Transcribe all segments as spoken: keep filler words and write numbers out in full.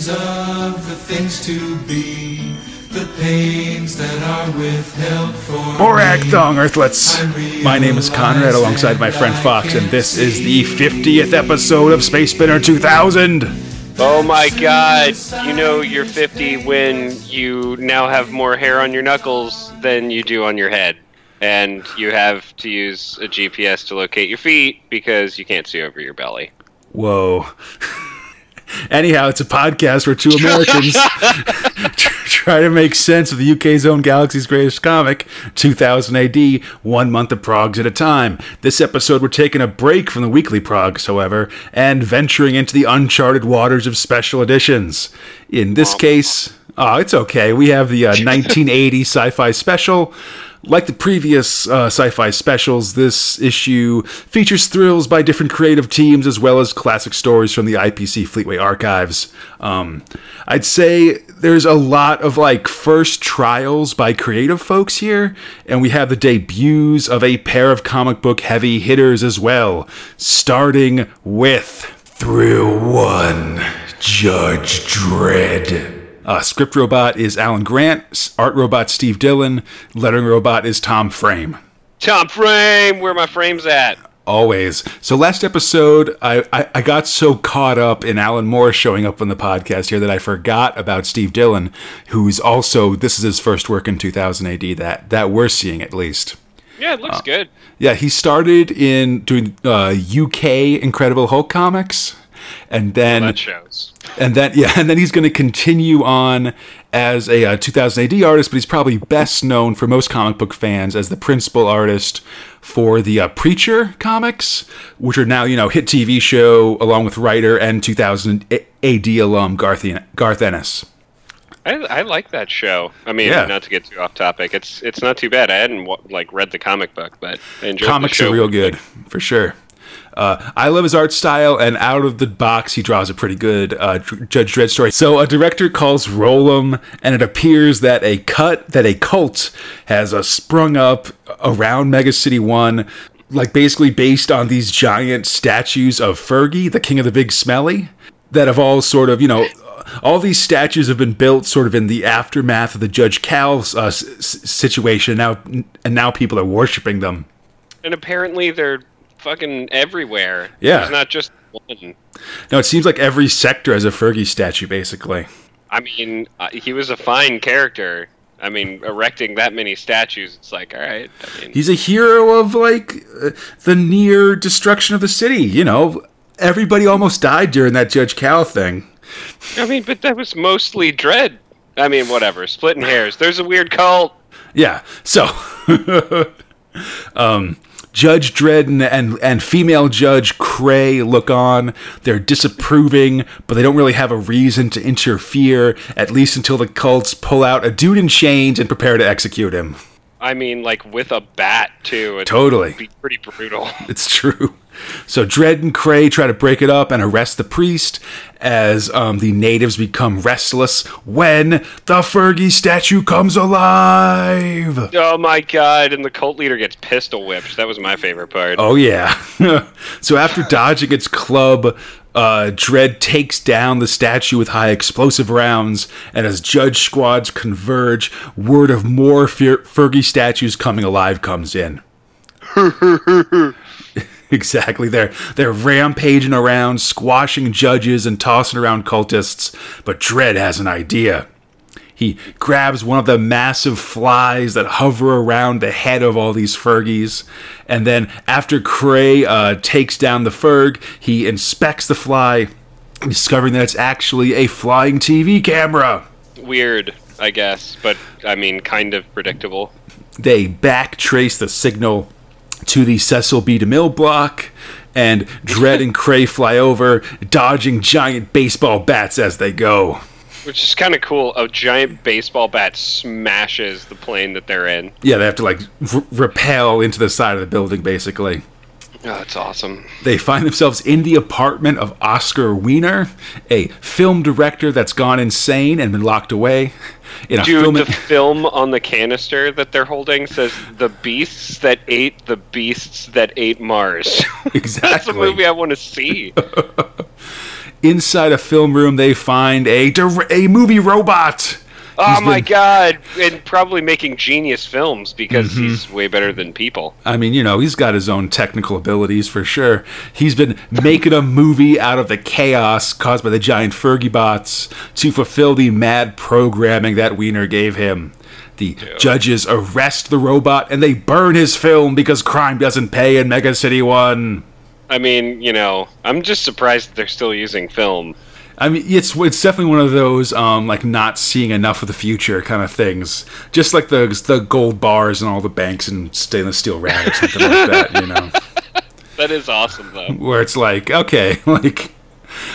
dreams of the things to be, the pains that are withheld for Borak Thong Earthlets. My name is Conrad alongside my friend Fox, and this is the fiftieth episode of Space Spinner two thousand. Oh my god, you know you're fifty when you now have more hair on your knuckles than you do on your head. And you have to use a G P S to locate your feet because you can't see over your belly. Whoa. Anyhow, it's a podcast where two Americans try to make sense of the U K's own galaxy's greatest comic, two thousand A D, one month of progs at a time. This episode, we're taking a break from the weekly progs, however, and venturing into the uncharted waters of special editions. In this case, oh, it's okay. We have the uh, nineteen eighty sci-fi special. Like the previous uh, sci-fi specials, this issue features thrills by different creative teams as well as classic stories from the I P C Fleetway archives. Um, I'd say there's a lot of like first trials by creative folks here, and we have the debuts of a pair of comic book heavy hitters as well, starting with Through One, Judge Dredd. Uh, script robot is Alan Grant, art robot Steve Dillon, lettering robot is Tom Frame. Tom Frame! Where are my frames at? Always. So last episode, I, I, I got so caught up in Alan Moore showing up on the podcast here that I forgot about Steve Dillon, who's also, this is his first work in two thousand A D, that, that we're seeing at least. Yeah, it looks uh, good. Yeah, he started in doing uh, U K Incredible Hulk comics. And then, well, that shows. and then, yeah, and then he's going to continue on as a uh, two thousand A D artist, but he's probably best known for most comic book fans as the principal artist for the uh, Preacher comics, which are now, you know, hit T V show, along with writer and two thousand A D alum Garth Garth Ennis. I, I like that show. I mean, yeah. Not to get too off topic, it's it's not too bad. I hadn't like read the comic book, but I enjoyed comics the show. Are real good for sure. Uh, I love his art style, and out of the box, he draws a pretty good uh, Judge Dredd story. So a director calls Rollum, and it appears that a cut that a cult has uh, sprung up around Mega City One, like basically based on these giant statues of Fergie, the king of the big smelly, that have all sort of, you know, all these statues have been built sort of in the aftermath of the Judge Cal uh, s- situation, now, and now people are worshiping them. And apparently they're fucking everywhere. Yeah. It's not just one. No, it seems like every sector has a Fergie statue, basically. I mean, uh, he was a fine character. I mean, erecting that many statues, it's like, all right. I mean, he's a hero of, like, uh, the near destruction of the city. You know, everybody almost died during that Judge Cal thing. I mean, but that was mostly Dredd. I mean, whatever. Splitting hairs. There's a weird cult. Yeah. So, um... Judge Dredd and, and and female Judge Cray look on. They're disapproving, but they don't really have a reason to interfere, at least until the cults pull out a dude in chains and prepare to execute him. I mean, like, with a bat, too. It totally. It'd be pretty brutal. It's true. So Dredd and Cray try to break it up and arrest the priest as um, the natives become restless when the Fergie statue comes alive. Oh, my God. And the cult leader gets pistol whipped. That was my favorite part. Oh, yeah. So after dodging its club, uh, Dredd takes down the statue with high explosive rounds, and as judge squads converge, word of more Fer- Fergie statues coming alive comes in. Exactly. They're, they're rampaging around, squashing judges and tossing around cultists, but Dredd has an idea. He grabs one of the massive flies that hover around the head of all these Fergies. And then after Cray uh, takes down the Ferg, he inspects the fly, discovering that it's actually a flying T V camera. Weird, I guess, but I mean, kind of predictable. They backtrace the signal to the Cecil B. DeMille block, and Dredd and Cray fly over, dodging giant baseball bats as they go. Which is kind of cool. A giant baseball bat smashes the plane that they're in. Yeah, they have to, like, r- rappel into the side of the building, basically. Oh, that's awesome. They find themselves in the apartment of Oscar Wiener, a film director that's gone insane and been locked away. In a Dude, film- the film on the canister that they're holding says, The Beasts That Ate the Beasts That Ate Mars. Exactly. That's a movie I want to see. Inside a film room, they find a a movie robot. Oh he's my been... God! And probably making genius films because mm-hmm. he's way better than people. I mean, you know, he's got his own technical abilities for sure. He's been making a movie out of the chaos caused by the giant Fergie bots to fulfill the mad programming that Wiener gave him. The yeah. judges arrest the robot and they burn his film because crime doesn't pay in Mega City One. I mean, you know, I'm just surprised that they're still using film. I mean, it's it's definitely one of those um, like not seeing enough of the future kind of things. Just like the the gold bars and all the banks and Stainless Steel Rat or something like that, you know. That is awesome, though. Where it's like, okay, like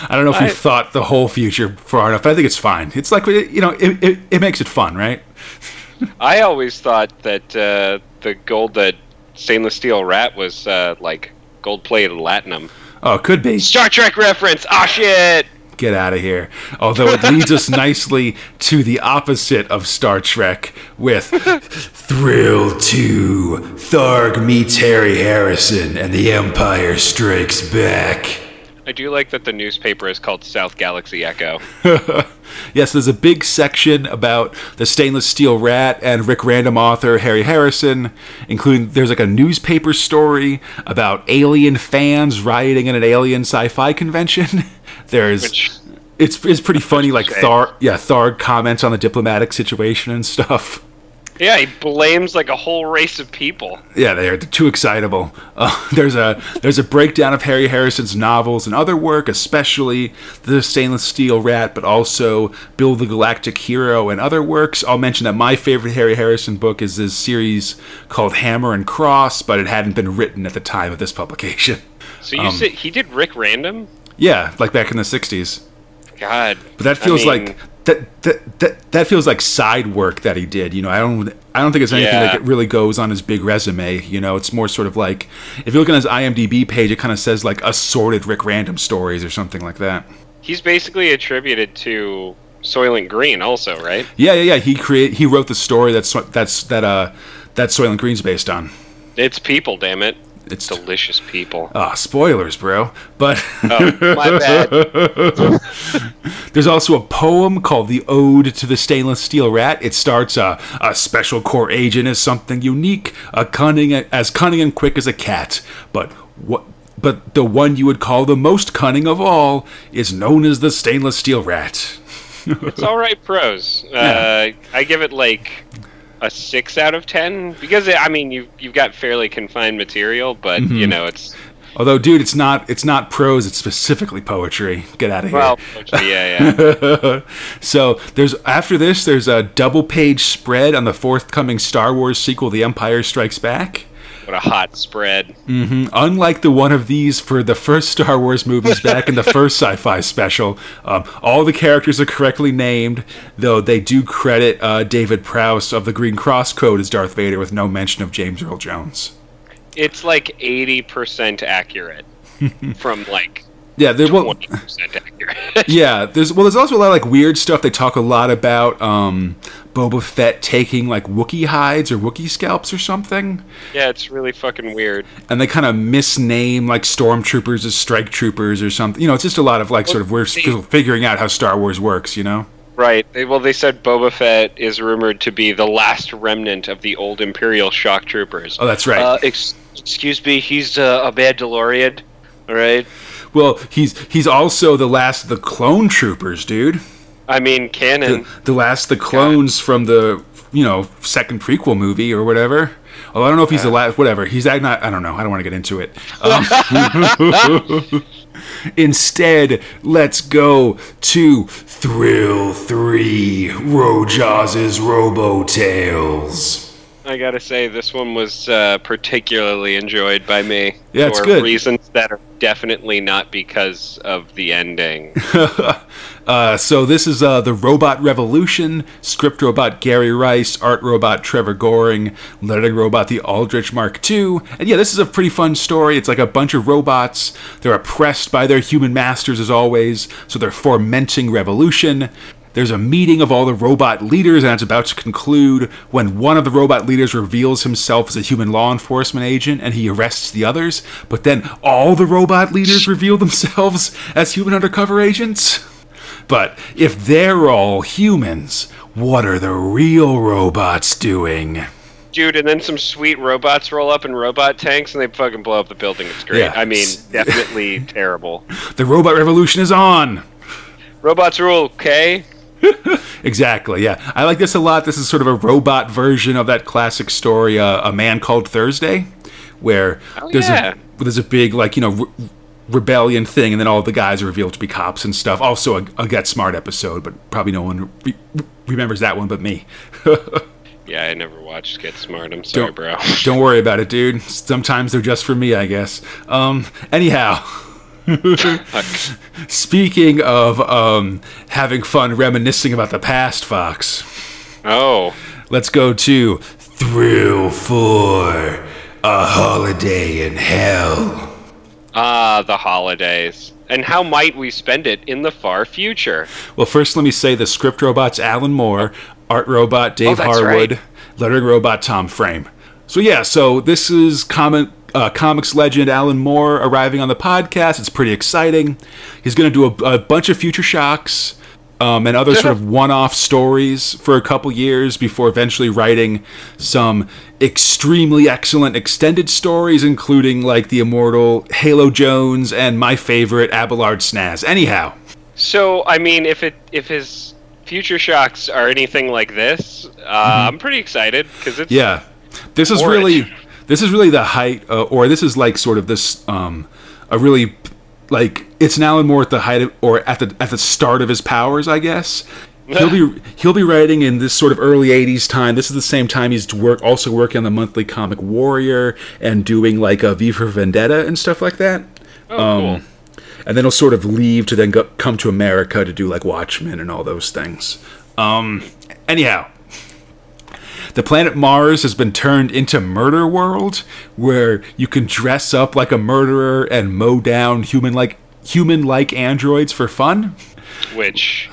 I don't know if I, we thought the whole future far enough. But I think it's fine. It's like, you know, it it, it makes it fun, right? I always thought that uh, the gold that Stainless Steel Rat was uh, like gold plated latinum. Oh, it could be Star Trek reference. Ah, shit. Get out of here. Although it leads us nicely to the opposite of Star Trek with Thrill two, Tharg meets Harry Harrison, and the Empire Strikes Back. I do like that the newspaper is called South Galaxy Echo. Yes, there's a big section about the Stainless Steel Rat and Rick Random author Harry Harrison, including there's like a newspaper story about alien fans rioting at an alien sci-fi convention. There's, Which, it's it's pretty funny. Like Thar, yeah, Tharg comments on the diplomatic situation and stuff. Yeah, he blames like a whole race of people. Yeah, they're too excitable. Uh, there's a there's a breakdown of Harry Harrison's novels and other work, especially The Stainless Steel Rat, but also Bill the Galactic Hero and other works. I'll mention that my favorite Harry Harrison book is this series called Hammer and Cross, but it hadn't been written at the time of this publication. So you um, said he did Rick Random? Yeah, like back in the sixties. God, but that feels I mean, like that, that that that feels like side work that he did. You know, I don't I don't think it's anything yeah. that really goes on his big resume. You know, it's more sort of like if you look on his IMDb page, it kind of says like assorted Rick Random stories or something like that. He's basically attributed to Soylent Green, also, right? Yeah, yeah, yeah. He create he wrote the story that's that's that uh that Soylent Green's based on. It's people, damn it. It's delicious people. Ah, oh, spoilers, bro. But oh, my bad. There's also a poem called The Ode to the Stainless Steel Rat. It starts, uh, a special corps agent is something unique, a cunning as cunning and quick as a cat. But what? But the one you would call the most cunning of all is known as the Stainless Steel Rat. It's all right prose. Yeah. Uh, I give it like... a six out of ten because I mean you've you've got fairly confined material, but mm-hmm. you know it's. Although, dude, it's not it's not prose; it's specifically poetry. Get out of here. Well, poetry, yeah, yeah. So there's after this, there's a double page spread on the forthcoming Star Wars sequel, The Empire Strikes Back. What a hot spread! Mm-hmm. Unlike the one of these for the first Star Wars movies back in the first sci-fi special, um, all the characters are correctly named, though they do credit uh, David Prowse of the Green Cross Code as Darth Vader, with no mention of James Earl Jones. It's like eighty percent accurate from like yeah, there's well, twenty percent accurate. yeah, there's well, there's also a lot of like weird stuff. They talk a lot about. Um, Boba Fett taking like Wookiee hides or Wookiee scalps or something. Yeah, it's really fucking weird. And they kind of misname like stormtroopers as strike troopers or something. You know, it's just a lot of like well, sort of we're they, figuring out how Star Wars works, you know? Right. They, well, they said Boba Fett is rumored to be the last remnant of the old Imperial shock troopers. Oh, that's right. Uh, ex- excuse me, he's uh, a Mandalorian, all right? Well, he's he's also the last of the clone troopers, dude. I mean, canon. The, the last, the clones God. From the, you know, second prequel movie or whatever. Oh, I don't know if he's the last, whatever. He's not, I don't know. I don't want to get into it. Um, instead, let's go to Thrill three, Rojas's Robo Tales. I gotta say, this one was uh, particularly enjoyed by me. Yeah, it's good. For reasons that are definitely not because of the ending. uh, so this is uh, The Robot Revolution, script robot Gary Rice, art robot Trevor Goring, lettering robot the Aldrich Mark two. And yeah, this is a pretty fun story. It's like a bunch of robots. They're oppressed by their human masters, as always, so they're fomenting revolution. There's a meeting of all the robot leaders, and it's about to conclude when one of the robot leaders reveals himself as a human law enforcement agent, and he arrests the others. But then all the robot leaders reveal themselves as human undercover agents. But if they're all humans, what are the real robots doing? Dude, and then some sweet robots roll up in robot tanks, and they fucking blow up the building. It's great. Yeah. I mean, definitely terrible. The robot revolution is on. Robots rule, okay? Exactly, yeah. I like this a lot. This is sort of a robot version of that classic story, uh, A Man Called Thursday, where oh, there's, yeah. a, there's a big, like, you know, re- rebellion thing, and then all the guys are revealed to be cops and stuff. Also a, a Get Smart episode, but probably no one re- remembers that one but me. Yeah, I never watched Get Smart. I'm sorry, don't, bro. Don't worry about it, dude. Sometimes they're just for me, I guess. Um, anyhow, speaking of um, having fun reminiscing about the past, Fox. Oh. Let's go to Thrill for a Holiday in Hell. Ah, the holidays. And how might we spend it in the far future? Well, first let me say the script robot's Alan Moore, art robot Dave oh, Harwood, right. lettering robot Tom Frame. So yeah, so this is comic, uh, comics legend Alan Moore arriving on the podcast. It's pretty exciting. He's going to do a, a bunch of Future Shocks um, and other sort of one-off stories for a couple years before eventually writing some extremely excellent extended stories, including like the immortal Halo Jones and my favorite Abelard Snaz. Anyhow. So, I mean, if it if his... Future Shocks are anything like this, uh, mm-hmm. I'm pretty excited because it's yeah. This is orange. really this is really the height, uh, or this is like sort of this um, a really like it's now and more at the height of, or at the at the start of his powers, I guess. He'll be he'll be writing in this sort of early eighties time. This is the same time he's work also working on the monthly comic Warrior and doing like a V for Vendetta and stuff like that. Oh, um, cool. And then he'll sort of leave to then go, come to America to do, like, Watchmen and all those things. Um, anyhow, the planet Mars has been turned into Murder World, where you can dress up like a murderer and mow down human-like human-like androids for fun. Which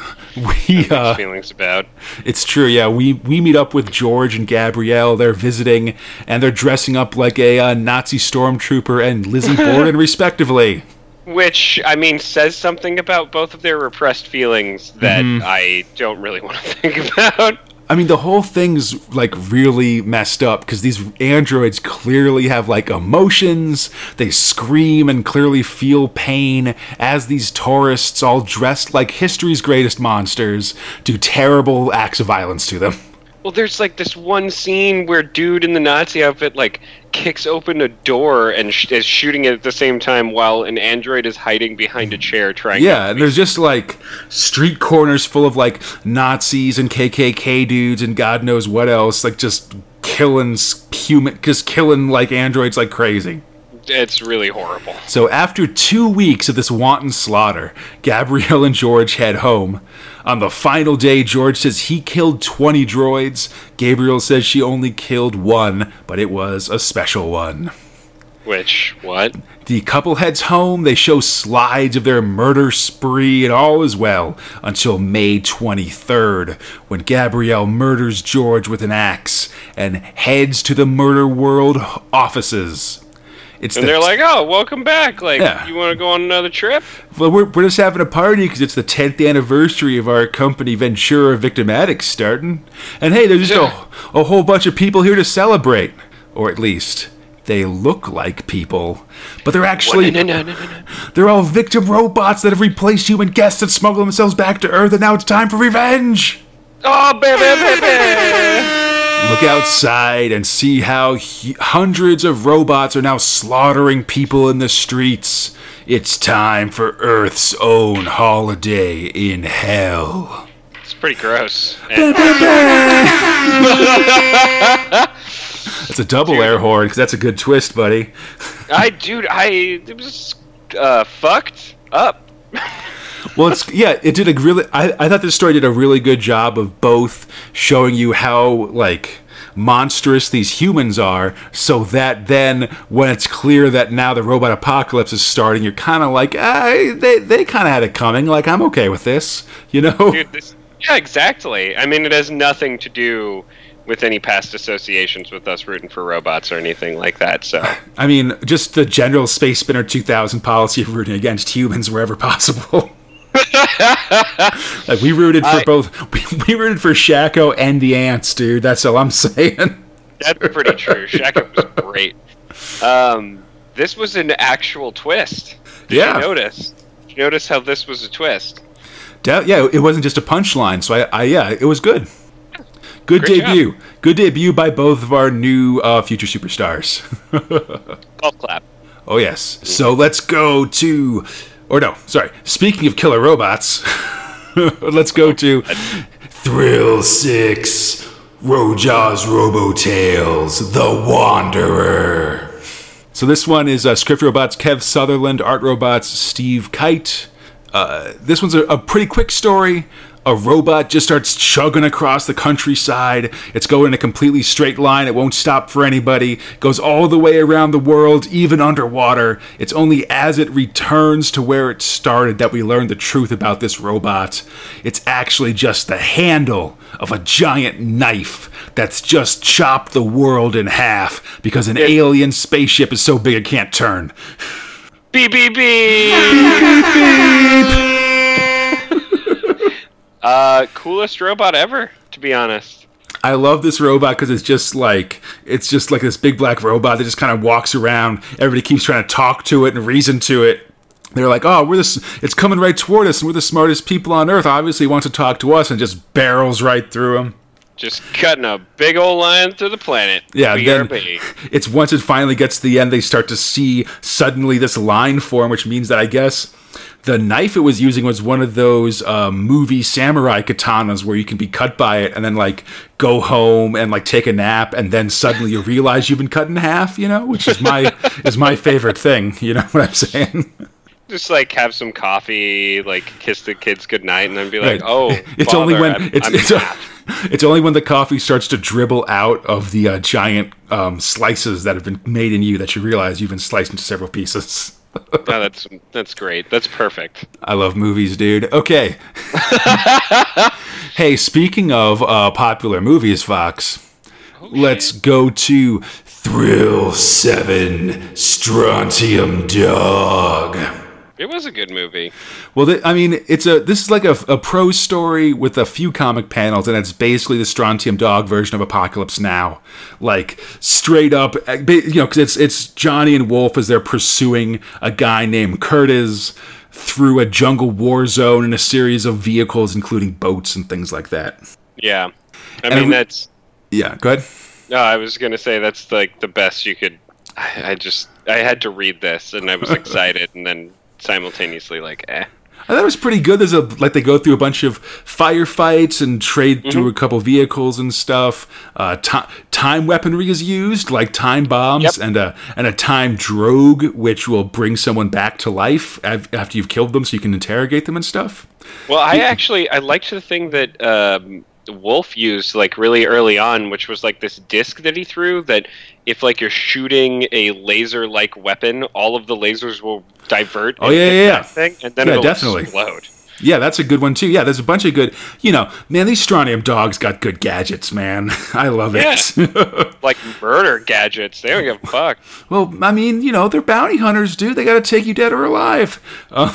we uh, feelings about. It's true, yeah. We we meet up with George and Gabrielle. They're visiting, and they're dressing up like a uh, Nazi stormtrooper and Lizzie Borden, respectively. Which, I mean, says something about both of their repressed feelings that mm-hmm. I don't really want to think about. I mean, the whole thing's, like, really messed up, because these androids clearly have, like, emotions. They scream and clearly feel pain as these tourists, all dressed like history's greatest monsters, do terrible acts of violence to them. Well, there's, like, this one scene where dude in the Nazi outfit, like, kicks open a door and sh- is shooting it at the same time while an android is hiding behind a chair trying yeah, to... Yeah, and there's just, like, street corners full of, like, Nazis and K K K dudes and God knows what else, like, just killing human... Just killing, like, androids like crazy. It's really horrible. So after two weeks of this wanton slaughter, Gabrielle and George head home. On the final day, George says he killed twenty droids. Gabrielle says she only killed one, but it was a special one. Which, what? The couple heads home. They show slides of their murder spree, and all is well until May twenty-third, when Gabrielle murders George with an axe and heads to the Murder World offices. It's and the, they're like, oh, welcome back. Like, yeah. You want to go on another trip? Well, we're, we're just having a party because it's the tenth anniversary of our company, Ventura Victimatics, starting. And hey, there's just a, a whole bunch of people here to celebrate. Or at least, they look like people. But they're actually... No, no, no, no, no. They're all victim robots that have replaced human guests that smuggle themselves back to Earth, and now it's time for revenge. Oh, baby, baby. Look outside and see how he- hundreds of robots are now slaughtering people in the streets. It's time for Earth's own holiday in hell. It's pretty gross. And- that's a double dude. Air horn, because that's a good twist, buddy. I, dude, I it was uh, fucked up. Well, it's yeah. It did a really. I, I thought this story did a really good job of both showing you how like monstrous these humans are, so that then when it's clear that now the robot apocalypse is starting, you're kind of like, ah, they they kind of had it coming. Like, I'm okay with this, you know. Dude, this Yeah, exactly. I mean, it has nothing to do with any past associations with us rooting for robots or anything like that. So, I mean, just the general Space Spinner two thousand policy of rooting against humans wherever possible. Like, we rooted for I, both. We, we rooted for Shaco and the ants, dude. That's all I'm saying. That's pretty true. Shaco was great. Um, this was an actual twist. Did yeah. you notice? Did you notice how this was a twist? De- yeah, it wasn't just a punchline. So I, I yeah, it was good. Good Great debut. Job. Good debut by both of our new uh, future superstars. Golf clap. Oh, yes. So let's go to... Or no, sorry. Speaking of killer robots, let's go to Thrill Six, Roja's Robotales, The Wanderer. So this one is uh, script robots Kev Sutherland, art robots Steve Kite. Uh, this one's a, a pretty quick story. A robot just starts chugging across the countryside. It's going in a completely straight line. It won't stop for anybody. It goes all the way around the world, even underwater. It's only as it returns to where it started that we learn the truth about this robot. It's actually just the handle of a giant knife that's just chopped the world in half because an alien spaceship is so big it can't turn. Beep, beep, beep. Beep, beep, beep. Uh, coolest robot ever, to be honest. I love this robot because it's just like it's just like this big black robot that just kind of walks around. Everybody keeps trying to talk to it and reason to it. They're like, "Oh, we're this. It's coming right toward us, and we're the smartest people on Earth. Obviously, it wants to talk to us," and just barrels right through them. Just cutting a big old line through the planet. Yeah, we then it's once it finally gets to the end, they start to see suddenly this line form, which means that I guess. The knife it was using was one of those uh, movie samurai katanas where you can be cut by it and then, like, go home and, like, take a nap and then suddenly you realize you've been cut in half, you know? Which is my is my favorite thing, you know what I'm saying? Just, like, have some coffee, like, kiss the kids goodnight and then be like, right. oh, it's father, only when I'm, it's, I'm it's, a, it's only when the coffee starts to dribble out of the uh, giant um, slices that have been made in you that you realize you've been sliced into several pieces. No, that's that's great. That's perfect. I love movies, dude. Okay. Hey, speaking of uh, popular movies, Fox, oh, let's shit. go to Thrill seven, Strontium Dog. It was a good movie. Well, th- I mean, it's a this is like a, a prose story with a few comic panels, and it's basically the Strontium Dog version of Apocalypse Now, like straight up, you know, because it's it's Johnny and Wolf as they're pursuing a guy named Curtis through a jungle war zone in a series of vehicles, including boats and things like that. Yeah, I and mean we, that's yeah. Go ahead. No, I was gonna say that's like the best you could. I, I just I had to read this, and I was excited, and then. Simultaneously, like, eh. I thought it was pretty good. There's a like they go through a bunch of firefights and trade mm-hmm. through a couple vehicles and stuff. Uh, time time weaponry is used, like time bombs yep. and a and a time drogue, which will bring someone back to life after you've killed them, so you can interrogate them and stuff. Well, I yeah. actually I liked the thing that um, Wolf used like really early on, which was like this disc that he threw that. If, like, you're shooting a laser-like weapon, all of the lasers will divert. Oh, yeah, yeah, yeah. Thing, and then yeah, it'll definitely. explode. Yeah, that's a good one, too. Yeah, there's a bunch of good... You know, man, these Strontium Dogs got good gadgets, man. I love yeah. it. Like, murder gadgets. They don't give a fuck. Well, I mean, you know, they're bounty hunters, dude. They gotta take you dead or alive. Uh-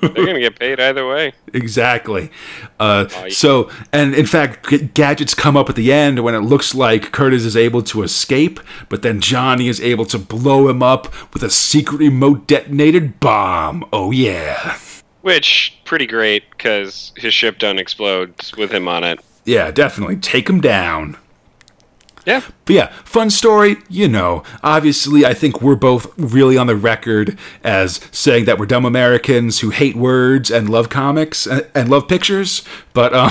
They're going to get paid either way. Exactly. Uh, oh, yeah. So, and in fact, g- gadgets come up at the end when it looks like Curtis is able to escape, but then Johnny is able to blow him up with a secret remote detonated bomb. Oh, yeah. Which, pretty great, because his ship done explodes with him on it. Yeah, definitely. Take him down. Yeah. But yeah, fun story, you know. Obviously, I think we're both really on the record as saying that we're dumb Americans who hate words and love comics and, and love pictures. But um,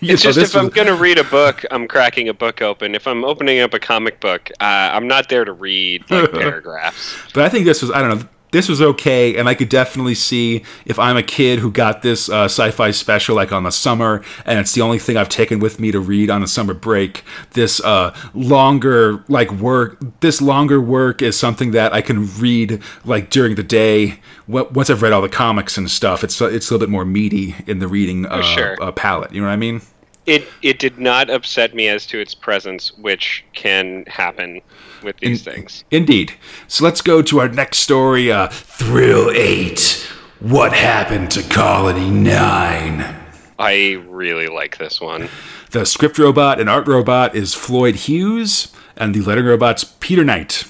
it's know, just if was... I'm going to read a book, I'm cracking a book open. If I'm opening up a comic book, uh, I'm not there to read like paragraphs. But I think this was, I don't know, this was okay, and I could definitely see if I'm a kid who got this uh, sci-fi special like on the summer, and it's the only thing I've taken with me to read on a summer break. This uh, longer like work, this longer work is something that I can read like during the day. Once I've read all the comics and stuff, it's it's a little bit more meaty in the reading uh, sure. uh, palette. You know what I mean? It it did not upset me as to its presence, which can happen with these In, things. Indeed. So let's go to our next story, uh, Thrill eight, What Happened to Colony nine? I really like this one. The script robot and art robot is Floyd Hughes, and the lettering robot's Peter Knight.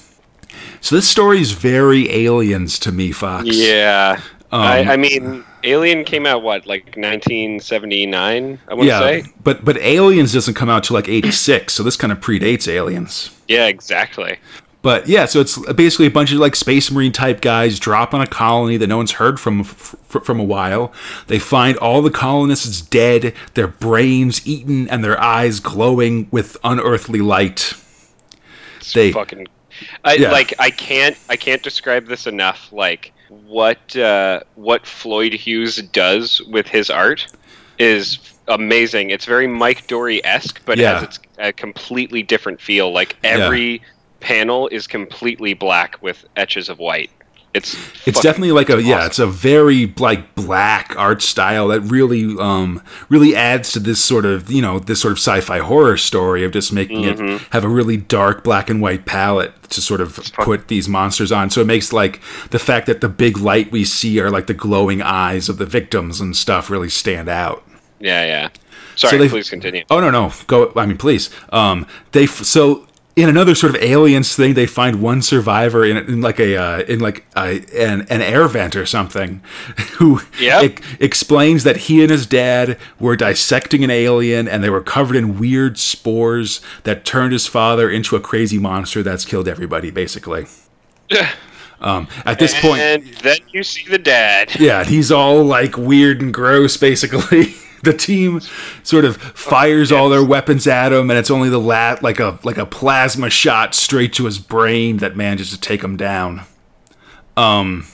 So this story is very Aliens to me, Fox. Yeah. Um, I, I mean... Alien came out, what, like nineteen seventy-nine, I want to yeah, say? But but Aliens doesn't come out till like eighty-six, so this kind of predates Aliens. Yeah, exactly. But yeah, so it's basically a bunch of like space marine type guys drop on a colony that no one's heard from f- from a while. They find all the colonists dead, their brains eaten, and their eyes glowing with unearthly light. It's they, fucking... I, yeah. Like, I can't, I can't describe this enough, like... What uh, what Floyd Hughes does with his art is amazing. It's very Mike Dory-esque, but yeah. It has its, a completely different feel. Like every yeah. panel is completely black with etches of white. It's it's definitely like a awesome. yeah. It's a very like black art style that really um really adds to this sort of you know this sort of sci-fi horror story of just making mm-hmm. it have a really dark black and white palette to sort of put these monsters on. So it makes like the fact that the big light we see are like the glowing eyes of the victims and stuff really stand out. Yeah, yeah. Sorry, so they, please continue. Oh no, no, go. I mean, please. Um, they so. In another sort of Aliens thing, they find one survivor in, in like a uh, in like a, an, an air vent or something, who yep. e- explains that he and his dad were dissecting an alien and they were covered in weird spores that turned his father into a crazy monster that's killed everybody, basically. Um, at this and point, and then you see the dad. Yeah, he's all like weird and gross, basically. The team sort of fires oh, yes. all their weapons at him, and it's only the lat like a like a plasma shot straight to his brain that manages to take him down. Um,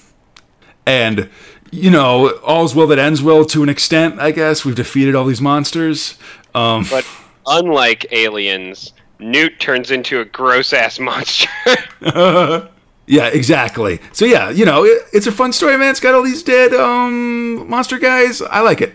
and you know, all's well that ends well to an extent, I guess. We've defeated all these monsters, um, but unlike Aliens, Newt turns into a gross ass monster. Yeah, exactly. So yeah, you know, it, it's a fun story, man. It's got all these dead um, monster guys. I like it.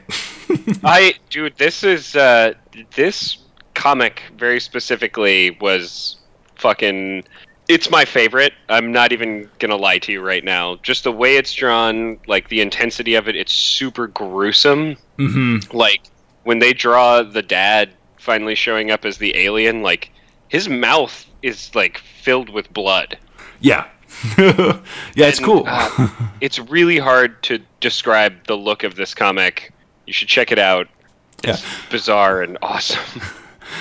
I dude, this is uh, this comic very specifically was fucking. It's my favorite. I'm not even gonna lie to you right now. Just the way it's drawn, like the intensity of it, it's super gruesome. Mm-hmm. Like when they draw the dad finally showing up as the alien, like his mouth is like filled with blood. Yeah. yeah, it's and, cool. uh, it's really hard to describe the look of this comic. You should check it out. It's yeah. bizarre and awesome.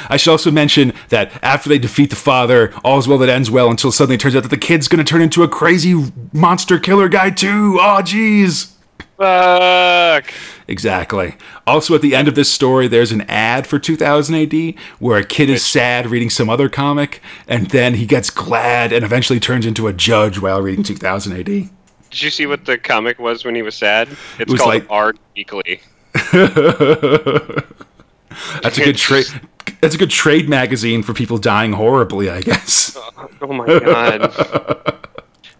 I should also mention that after they defeat the father, all's well that ends well until suddenly it turns out that the kid's going to turn into a crazy monster killer guy too. Oh, jeez. Fuck. Exactly. Also, at the end of this story, there's an ad for two thousand A D where a kid is sad reading some other comic, and then he gets glad and eventually turns into a judge while reading two thousand A D. Did you see what the comic was when he was sad? It's it was called like, Art Weekly. That's a good trade. That's a good trade magazine for people dying horribly, I guess. Oh, oh my god!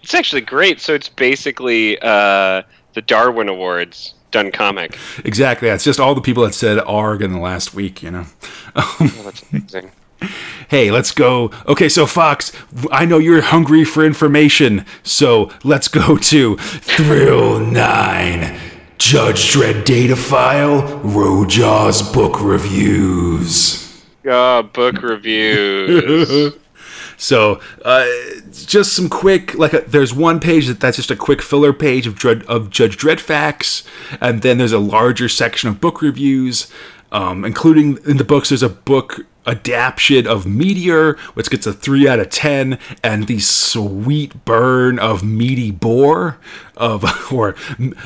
It's actually great. So it's basically uh, the Darwin Awards done comic. Exactly. It's just all the people that said "arg" in the last week. You know. Oh, that's amazing. Hey, let's go. Okay, so Fox, I know you're hungry for information, so let's go to Thrill Nine. Judge Dredd Data File, Rojaw's Book Reviews. Ah, oh, book reviews. So, uh, just some quick, like, a, there's one page that, that's just a quick filler page of, Dredd, of Judge Dredd facts, and then there's a larger section of book reviews, um, including in the books, there's a book adaption of Meteor, which gets a three out of ten, and the sweet burn of Meaty Boar, of, or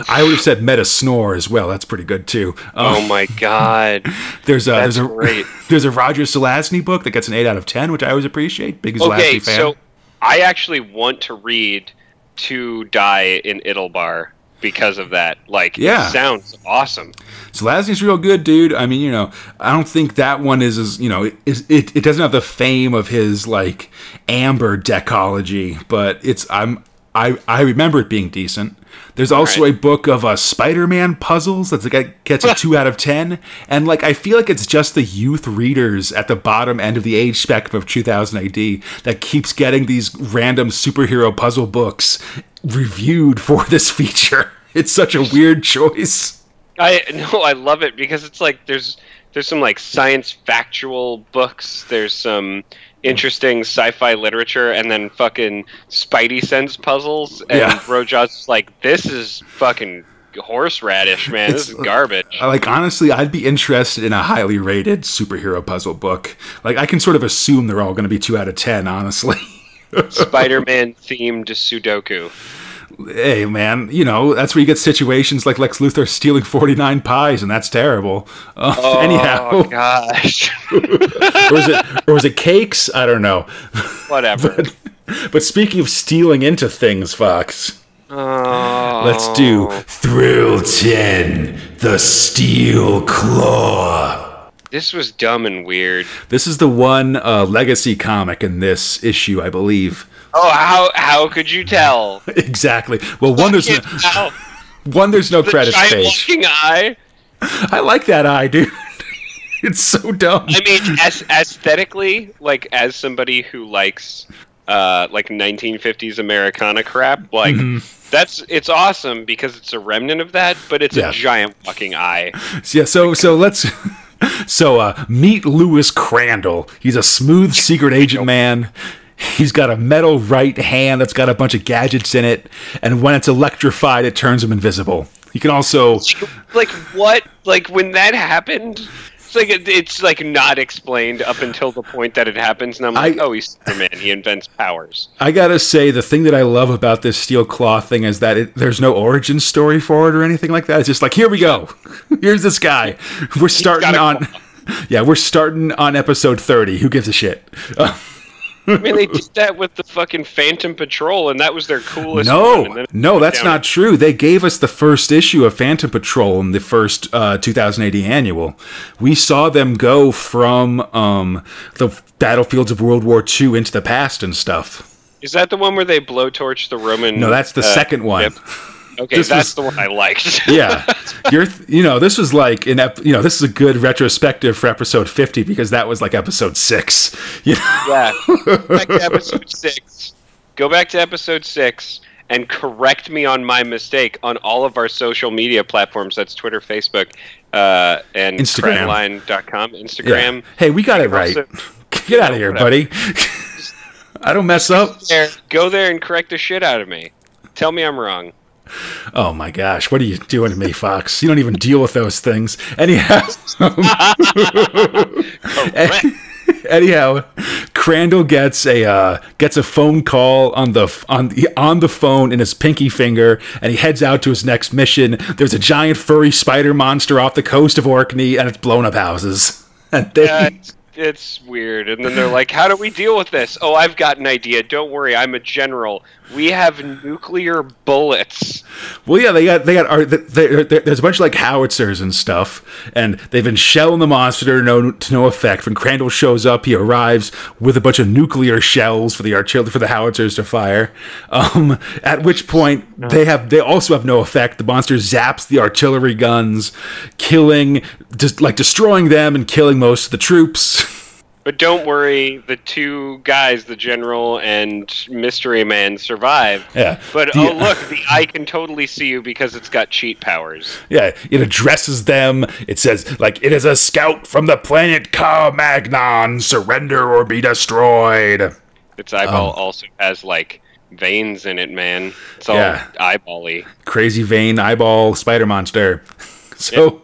I would have said Meta Snore as well. That's pretty good too. Um, oh my god. There's a That's there's a great. There's a Roger Zelazny book that gets an eight out of ten, which I always appreciate. Big Zelazny okay, fan. Okay, so I actually want to read to die in Idlebar because of that. Like, yeah. It sounds awesome. Selazny's real good, dude. I mean, you know, I don't think that one is, as you know, it, it it doesn't have the fame of his, like, Amber Decology, but it's, I'm, I, I remember it being decent. There's also right. a book of uh, Spider-Man puzzles that's like gets a two out of ten, and like I feel like it's just the youth readers at the bottom end of the age spectrum of two thousand A D that keeps getting these random superhero puzzle books reviewed for this feature. It's such a weird choice. I no, I love it because it's like there's there's some like science factual books. There's some interesting sci-fi literature, and then fucking Spidey Sense puzzles, and yeah. Rojas like, this is fucking horseradish, man. It's, this is garbage. Like, honestly, I'd be interested in a highly rated superhero puzzle book. Like, I can sort of assume they're all going to be two out of ten, honestly. Spider-Man themed Sudoku. Hey, man, you know, that's where you get situations like Lex Luthor stealing forty-nine pies, and that's terrible. Uh, oh, anyhow. Gosh. Or was it, or was it cakes? I don't know. Whatever. But, but speaking of stealing into things, Fox, oh. Let's do Thrill ten, The Steel Claw. This was dumb and weird. This is the one uh, legacy comic in this issue, I believe. Oh, how how could you tell? Exactly. Well, one there's no, one there's no the credits page. Giant looking eye. I like that eye, dude. It's so dumb. I mean, as, aesthetically, like as somebody who likes uh, like nineteen fifties Americana crap, like mm-hmm. that's it's awesome because it's a remnant of that, but it's yeah. a giant fucking eye. Yeah. So so let's. So uh, meet Lewis Crandall. He's a smooth secret agent man. He's got a metal right hand that's got a bunch of gadgets in it, and when it's electrified, it turns him invisible. He can also... Like, what? Like, when that happened... It's like it, it's like not explained up until the point that it happens, and I'm like, I, oh, he's Superman. He invents powers. I gotta say, the thing that I love about this Steel Claw thing is that it, there's no origin story for it or anything like that. It's just like, here we go. Here's this guy. We're starting on, claw. yeah, we're starting on episode thirty. Who gives a shit? Uh, I mean, they did that with the fucking Phantom Patrol, and that was their coolest No, one, no, that's not true. They gave us the first issue of Phantom Patrol in the first uh, two thousand A D annual. We saw them go from um, the battlefields of World War Two into the past and stuff. Is that the one where they blowtorch the Roman... No, that's the uh, second one. Yep. Okay, this that's was, the one I liked. yeah. You're, you know, this was like, an ep- you know, this is a good retrospective for episode fifty because that was like episode six. You know? Yeah. Go back to episode six. Go back to episode six and correct me on my mistake on all of our social media platforms. That's Twitter, Facebook, uh, and Instagram. Instagram. Yeah. Hey, we got it right. Also, Get out of here, whatever. buddy. I don't mess up. Go there, go there and correct the shit out of me. Tell me I'm wrong. Oh my gosh, what are you doing to me, Fox? You don't even deal with those things. Anyhow, anyhow, Crandall gets a uh, gets a phone call on the on the, on the phone in his pinky finger, and he heads out to his next mission. There's a giant furry spider monster off the coast of Orkney, and it's blown up houses. And they. Uh, It's weird. And then they're like, how do we deal with this? Oh, I've got an idea. Don't worry. I'm a general. We have nuclear bullets. Well, yeah, they got, they got, they, they, there's a bunch of like howitzers and stuff. And they've been shelling the monster to no, to no effect. When Crandall shows up, he arrives with a bunch of nuclear shells for the artillery, for the howitzers to fire. Um, at which point they have, they also have no effect. The monster zaps the artillery guns, killing, just like destroying them and killing most of the troops. But don't worry, the two guys, the general and mystery man, survive. Yeah. But the, oh look, the eye can totally see you because it's got cheat powers. Yeah, it addresses them. It says, like, it is a scout from the planet Carmagnon. Surrender or be destroyed. Its eyeball um, also has, like, veins in it, man. It's all yeah. eyeball-y. Crazy vein, eyeball, spider monster. So... Yep.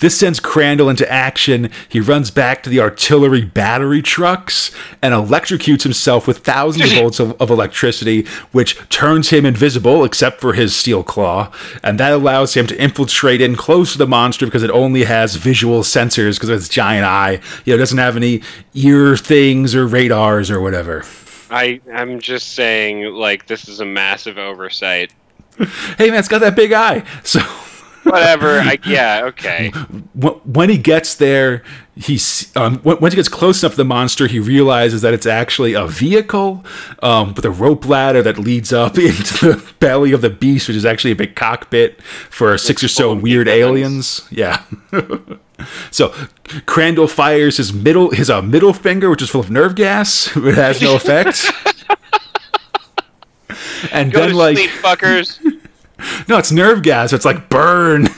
This sends Crandall into action. He runs back to the artillery battery trucks and electrocutes himself with thousands of volts of, of electricity, which turns him invisible except for his steel claw. And that allows him to infiltrate in close to the monster because it only has visual sensors because of its giant eye. You know, it doesn't have any ear things or radars or whatever. I, I'm just saying, like, this is a massive oversight. Hey, man, it's got that big eye, so... Whatever, I, yeah, okay. When he gets there, he's, um, once he gets close enough to the monster, he realizes that it's actually a vehicle um, with a rope ladder that leads up into the belly of the beast, which is actually a big cockpit for six or so weird aliens. Yeah. So Crandall fires his middle his uh, middle finger, which is full of nerve gas. It has no effect. And Go then to like sleep, fuckers. No, it's nerve gas. So it's like burn.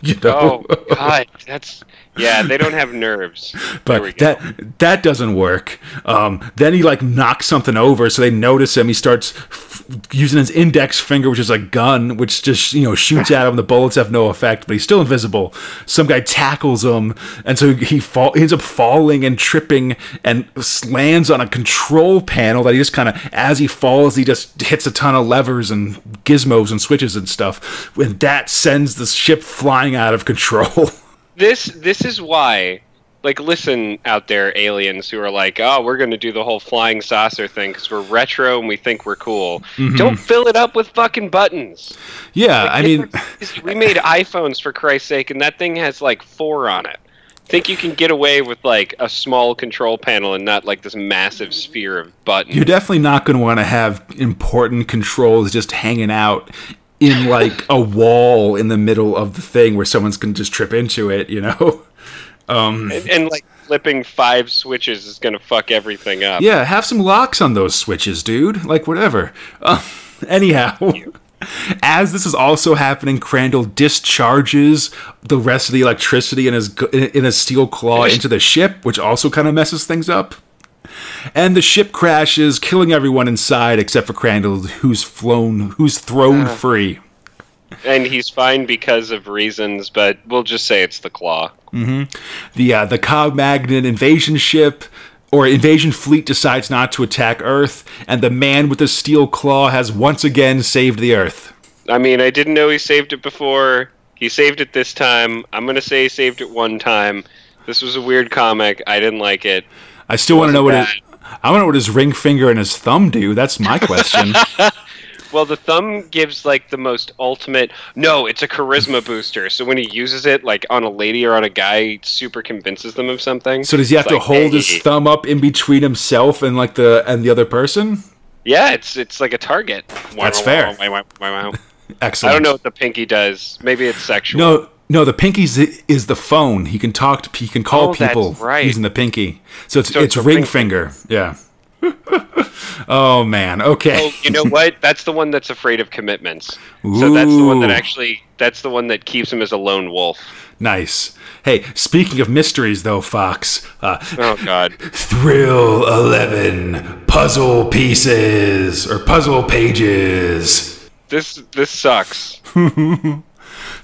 You know? Oh God, that's yeah. They don't have nerves. But that that doesn't work. Um, then he like knocks something over, so they notice him. He starts f- using his index finger, which is a gun, which just you know shoots at him. The bullets have no effect, but he's still invisible. Some guy tackles him, and so he fall he ends up falling and tripping and lands on a control panel that he just kind of as he falls, he just hits a ton of levers and gizmos and switches and stuff, and that sends the ship flying out of control. This this is why, like, listen out there, aliens who are like, oh, we're going to do the whole flying saucer thing because we're retro and we think we're cool. Mm-hmm. Don't fill it up with fucking buttons. Yeah, like, I mean... We made iPhones, for Christ's sake, and that thing has, like, four on it. I think you can get away with, like, a small control panel and not, like, this massive sphere of buttons. You're definitely not going to want to have important controls just hanging out in like a wall in the middle of the thing where someone's gonna just trip into it, you know. Um, and, and like flipping five switches is gonna fuck everything up. Yeah, have some locks on those switches, dude. Like whatever. Uh, anyhow, as this is also happening, Crandall discharges the rest of the electricity in his in his steel claw into the ship, which also kind of messes things up. And the ship crashes, killing everyone inside except for Crandall, who's flown, who's thrown uh, free. And he's fine because of reasons, but we'll just say it's the claw. Mm-hmm. The uh, the Cobb Magnet invasion ship or invasion fleet decides not to attack Earth, and the man with the steel claw has once again saved the Earth. I mean, I didn't know he saved it before. He saved it this time. I'm going to say he saved it one time. This was a weird comic. I didn't like it. I still want to know what bad. his I want to know what his ring finger and his thumb do. That's my question. Well, the thumb gives like the most ultimate. No, it's a charisma booster. So when he uses it, like on a lady or on a guy, it super convinces them of something. So does he have it's to like, hold hey. his thumb up in between himself and like the and the other person? Yeah, it's it's like a target. That's wow, fair. Wow, wow, wow, wow. Excellent. I don't know what the pinky does. Maybe it's sexual. No. No, the pinky is the phone. He can talk to, he can call oh, people right. using the pinky. So it's so it's, it's ring finger. finger. Yeah. Oh man. Okay. Well, you know what? That's the one that's afraid of commitments. Ooh. So that's the one that actually that's the one that keeps him as a lone wolf. Nice. Hey, speaking of mysteries though, Fox. Uh, oh god. Thrill eleven puzzle pieces or puzzle pages. This this sucks.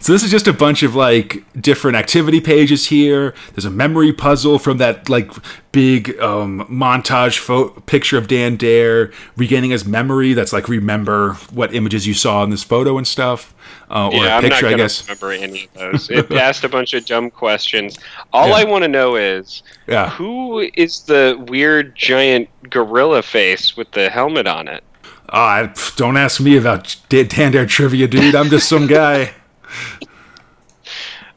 So this is just a bunch of, like, different activity pages here. There's a memory puzzle from that, like, big um, montage fo- picture of Dan Dare regaining his memory. That's, like, remember what images you saw in this photo and stuff. Uh, or yeah, a picture, I'm not going to remember any of those. It asked a bunch of dumb questions. All yeah. I want to know is, yeah. who is the weird giant gorilla face with the helmet on it? Uh, don't ask me about Dan Dare trivia, dude. I'm just some guy.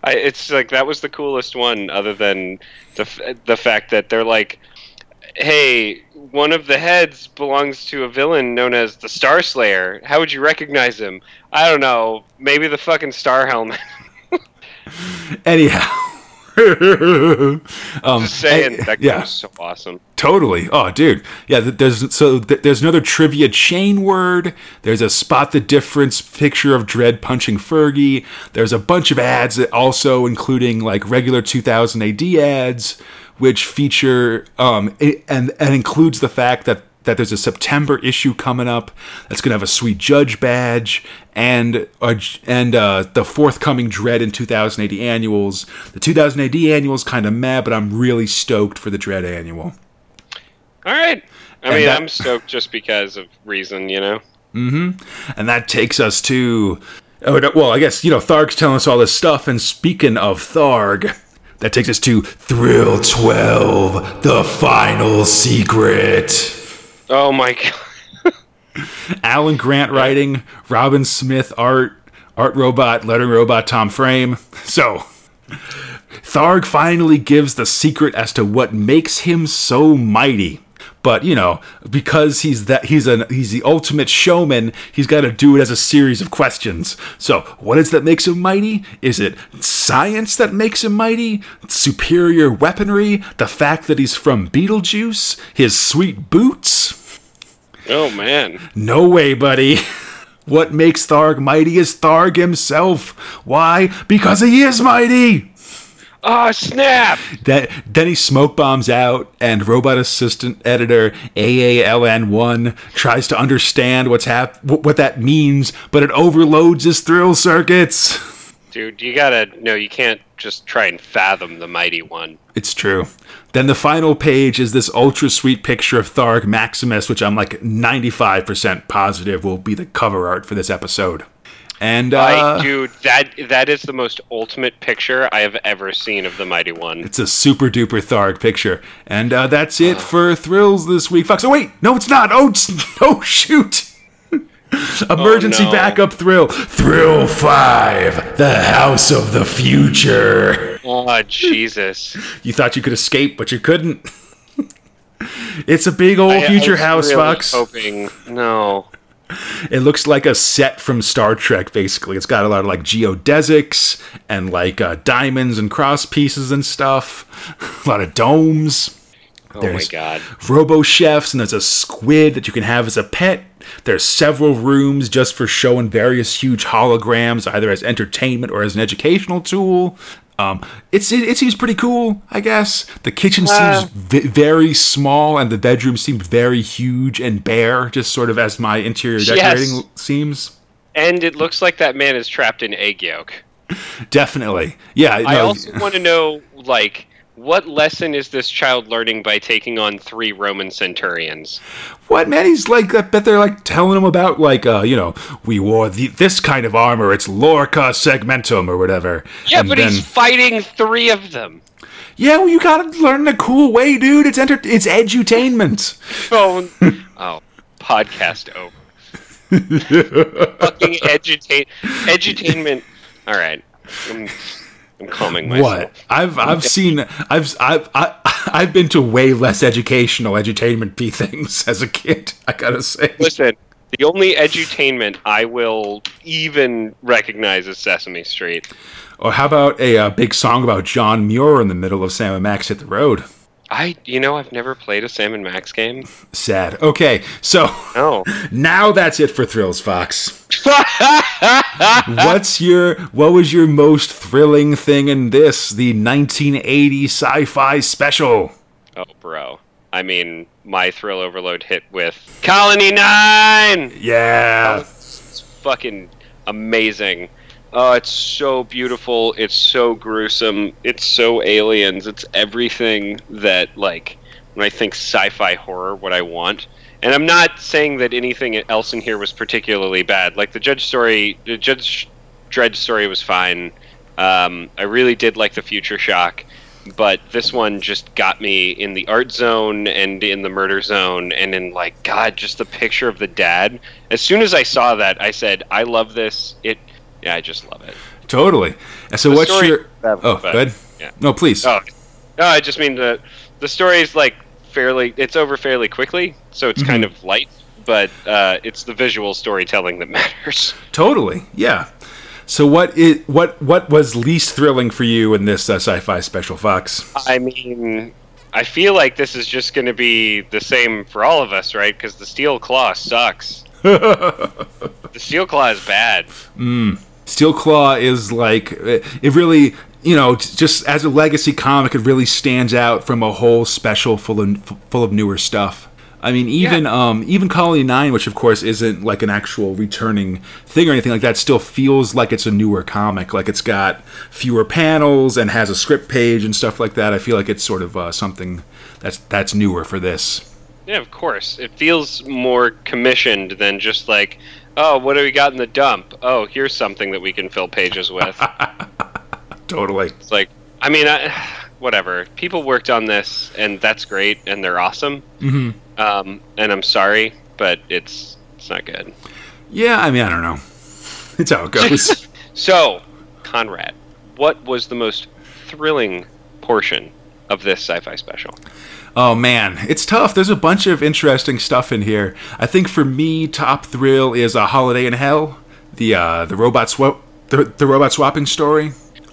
I, it's like that was the coolest one, other than the f- the fact that they're like, "Hey, one of the heads belongs to a villain known as the Star Slayer. How would you recognize him? I don't know. Maybe the fucking Star Helmet." Anyhow, um, just saying I, that yeah. was so awesome. Totally. Oh, dude. Yeah. There's so there's another trivia chain word. There's a spot the difference picture of Dredd punching Fergie. There's a bunch of ads that also including like regular two thousand A D ads, which feature um it, and and includes the fact that that there's a September issue coming up that's gonna have a sweet Judge badge and uh, and uh, the forthcoming Dredd in two thousand A D annuals. The two thousand A D annual's kind of meh, but I'm really stoked for the Dredd annual. All right. I and mean, that, I'm stoked just because of reason, you know? Mm-hmm. And that takes us to... Oh, well, I guess, you know, Tharg's telling us all this stuff, and speaking of Tharg, that takes us to Thrill twelve, The Final Secret. Oh my god. Alan Grant writing, Robin Smith art, art robot, lettering robot Tom Frame. So Tharg finally gives the secret as to what makes him so mighty. But, you know, because he's that he's an he's the ultimate showman, he's got to do it as a series of questions. So, what is that makes him mighty? Is it science that makes him mighty? Superior weaponry? The fact that he's from Beetlejuice? His sweet boots? Oh, man. No way, buddy. What makes Tharg mighty is Tharg himself. Why? Because he is mighty! Oh, snap! That, then he smoke bombs out, and robot assistant editor A A L N one tries to understand what's hap- what that means, but it overloads his thrill circuits. Dude, you gotta... No, you can't just try and fathom the mighty one. It's true. Then the final page is this ultra-sweet picture of Tharg Maximus, which I'm like ninety-five percent positive will be the cover art for this episode. And, uh, I, dude, that that is the most ultimate picture I have ever seen of the Mighty One. It's a super duper Tharg picture, and uh, that's it uh. for Thrills this week. Fox, oh wait, no, it's not. Oh, it's, oh shoot! Emergency oh, no. backup thrill, Thrill Five, the House of the Future. Oh Jesus! You thought you could escape, but you couldn't. It's a big old I, future I was house, really Fox. Hoping no. It looks like a set from Star Trek, basically. It's got a lot of, like, geodesics and, like, uh, diamonds and cross pieces and stuff. A lot of domes. Oh, there's my God. Robo-chefs, and there's a squid that you can have as a pet. There's several rooms just for showing various huge holograms, either as entertainment or as an educational tool. Um, it's, it, it seems pretty cool, I guess. The kitchen uh, seems v- very small, and the bedroom seemed very huge and bare, just sort of as my interior decorating yes. seems. And it looks like that man is trapped in egg yolk. Definitely. Yeah. No. I also want to know, like, what lesson is this child learning by taking on three Roman centurions? What, man? He's like, I bet they're like telling him about, like, uh, you know, we wore the, this kind of armor, it's Lorca Segmentum or whatever. Yeah, and but then, he's fighting three of them. Yeah, well, you gotta learn the cool way, dude. It's enter- it's edutainment. Oh, oh podcast over. Fucking eduta- edutainment. All right. Um, I'm calming myself. What? I've I've seen I've I've I, I've been to way less educational edutainment-y things as a kid, I gotta say. Listen, the only edutainment I will even recognize is Sesame Street. Or how about a uh, big song about John Muir in the middle of Sam and Max Hit the Road? I, you know, I've never played a Sam and Max game. Sad. Okay, so oh. now that's it for Thrills, Fox. What's your, what was your most thrilling thing in this, the nineteen eighty sci-fi special? Oh, bro. I mean, my thrill overload hit with Colony nine! Yeah! It's fucking amazing. Oh, it's so beautiful, it's so gruesome, it's so aliens, it's everything that, like, when I think sci-fi horror, what I want. And I'm not saying that anything else in here was particularly bad. Like, the Judge story, the Judge Dredd story was fine. Um, I really did like the Future Shock, but this one just got me in the art zone and in the murder zone and in, like, God, just the picture of the dad. As soon as I saw that, I said, I love this, it... Yeah, I just love it. Totally. And so, the what's story, your? Oh, go ahead. Yeah. No, please. Oh, no, I just mean the the story is like fairly. It's over fairly quickly, so it's mm-hmm. kind of light, but uh, it's the visual storytelling that matters. Totally. Yeah. So what is what what was least thrilling for you in this uh, sci-fi special, Fox? I mean, I feel like this is just going to be the same for all of us, right? Because the Steel Claw sucks. The Steel Claw is bad. Mm. Steel Claw is like, it really, you know, just as a legacy comic, it really stands out from a whole special full of full of newer stuff. I mean, even yeah. um, even Colony nine, which of course isn't like an actual returning thing or anything like that, still feels like it's a newer comic. Like it's got fewer panels and has a script page and stuff like that. I feel like it's sort of uh, something that's that's newer for this. Yeah, of course. It feels more commissioned than just like, oh, what do we got in the dump? Oh, here's something that we can fill pages with. Totally. It's like, I mean, I, whatever. People worked on this, and that's great, and they're awesome. Mm-hmm. Um, and I'm sorry, but it's it's not good. Yeah, I mean, I don't know. It's how it goes. So, Conrad, what was the most thrilling portion of this sci-fi special? Oh, man, it's tough. There's a bunch of interesting stuff in here. I think for me, top thrill is A Holiday in Hell, the uh, the robot swap, the, the robot swapping story.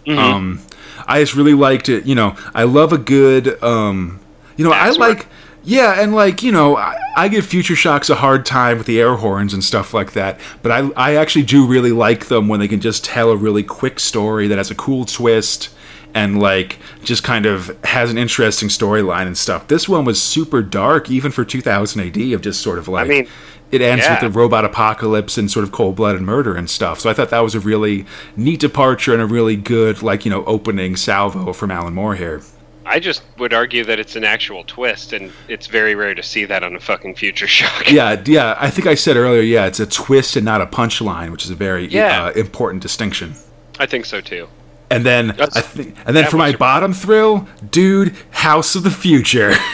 Mm-hmm. Um, I just really liked it. You know, I love a good, um, you know, That's I like, right. yeah, and like, you know, I, I give Future Shocks a hard time with the air horns and stuff like that, but I, I actually do really like them when they can just tell a really quick story that has a cool twist. And, like, just kind of has an interesting storyline and stuff. This one was super dark, even for two thousand A D, of just sort of, like, I mean, it ends yeah. with the robot apocalypse and sort of cold-blooded murder and stuff. So I thought that was a really neat departure and a really good, like, you know, opening salvo from Alan Moore here. I just would argue that it's an actual twist, and it's very rare to see that on a fucking Future Shock. Yeah, yeah. I think I said earlier, yeah, it's a twist and not a punchline, which is a very yeah. uh, important distinction. I think so, too. And then, I th- and then for my bottom thrill, dude, House of the Future. Yeah,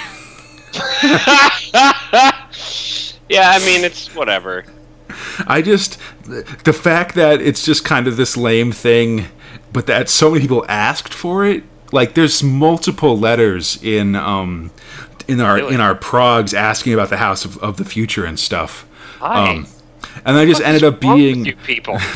I mean, it's whatever. I just, the fact that it's just kind of this lame thing, but that so many people asked for it. Like, there's multiple letters in um in our really? in our progs asking about the House of, of the Future and stuff. Hi. Um, And I just ended up being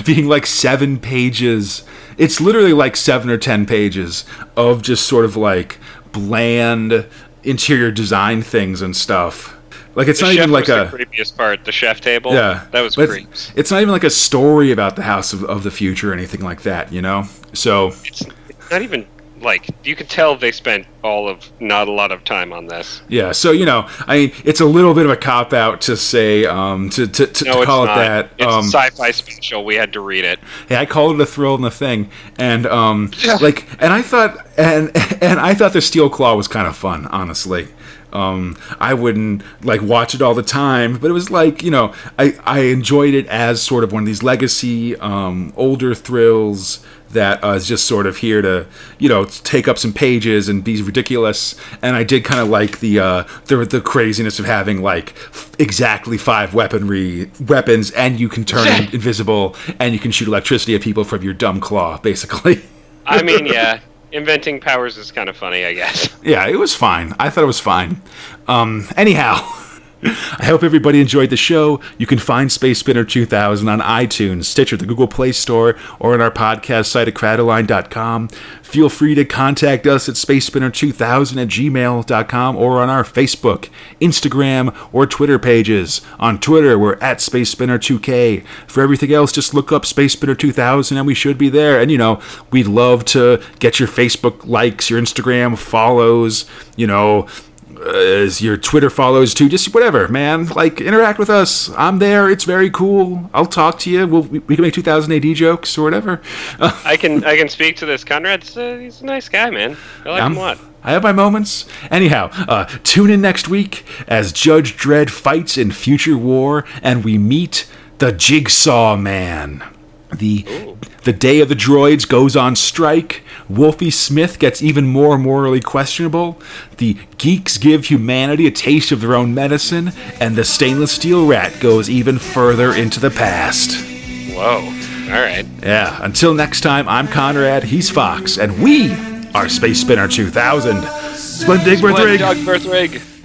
being like seven pages. It's literally like seven or ten pages of just sort of like bland interior design things and stuff. Like it's the not chef even like was a the creepiest part, the chef table. Yeah, that was creeps. It's not even like a story about the House of, of the Future or anything like that, you know. So it's, it's not even. Like, you could tell they spent all of, not a lot of time on this. Yeah, so, you know, I mean, it's a little bit of a cop-out to say, um, to, to, to, no, to call it that. It's um, a sci-fi special. We had to read it. Yeah, I called it a thrill in the thing. And, um, yeah. like, and I thought, and, and I thought the Steel Claw was kind of fun, honestly. Um, I wouldn't, like, watch it all the time, but it was like, you know, I, I enjoyed it as sort of one of these legacy, um, older thrills that uh, is just sort of here to, you know, take up some pages and be ridiculous. And I did kind of like the, uh, the the craziness of having, like, f- exactly five weaponry weapons, and you can turn in- invisible, and you can shoot electricity at people from your dumb claw, basically. I mean, yeah. Inventing powers is kind of funny, I guess. Yeah, it was fine. I thought it was fine. Um, anyhow, I hope everybody enjoyed the show. You can find Space Spinner two thousand on iTunes, Stitcher, the Google Play Store, or on our podcast site at Cratoline dot com. Feel free to contact us at Space Spinner two thousand at gmail dot com or on our Facebook, Instagram, or Twitter pages. On Twitter, we're at Space Spinner two K. For everything else, just look up Space Spinner two thousand and we should be there. And, you know, we'd love to get your Facebook likes, your Instagram follows, you know, as your Twitter follows too, just whatever, man. Like, interact with us. I'm there. It's very cool. I'll talk to you. We'll, we can make two thousand A D jokes or whatever. I can I can speak to this. Conrad's uh, he's a nice guy, man. I like I'm, him a lot. I have my moments. Anyhow, uh, tune in next week as Judge Dredd fights in Future War, and we meet the Jigsaw Man. The Ooh. The Day of the Droids goes on strike. Wolfie Smith gets even more morally questionable. The geeks give humanity a taste of their own medicine. And the Stainless Steel Rat goes even further into the past. Whoa. All right. Yeah. Until next time, I'm Conrad. He's Fox. And we are Space Spinner two thousand. Splendid Birthrig.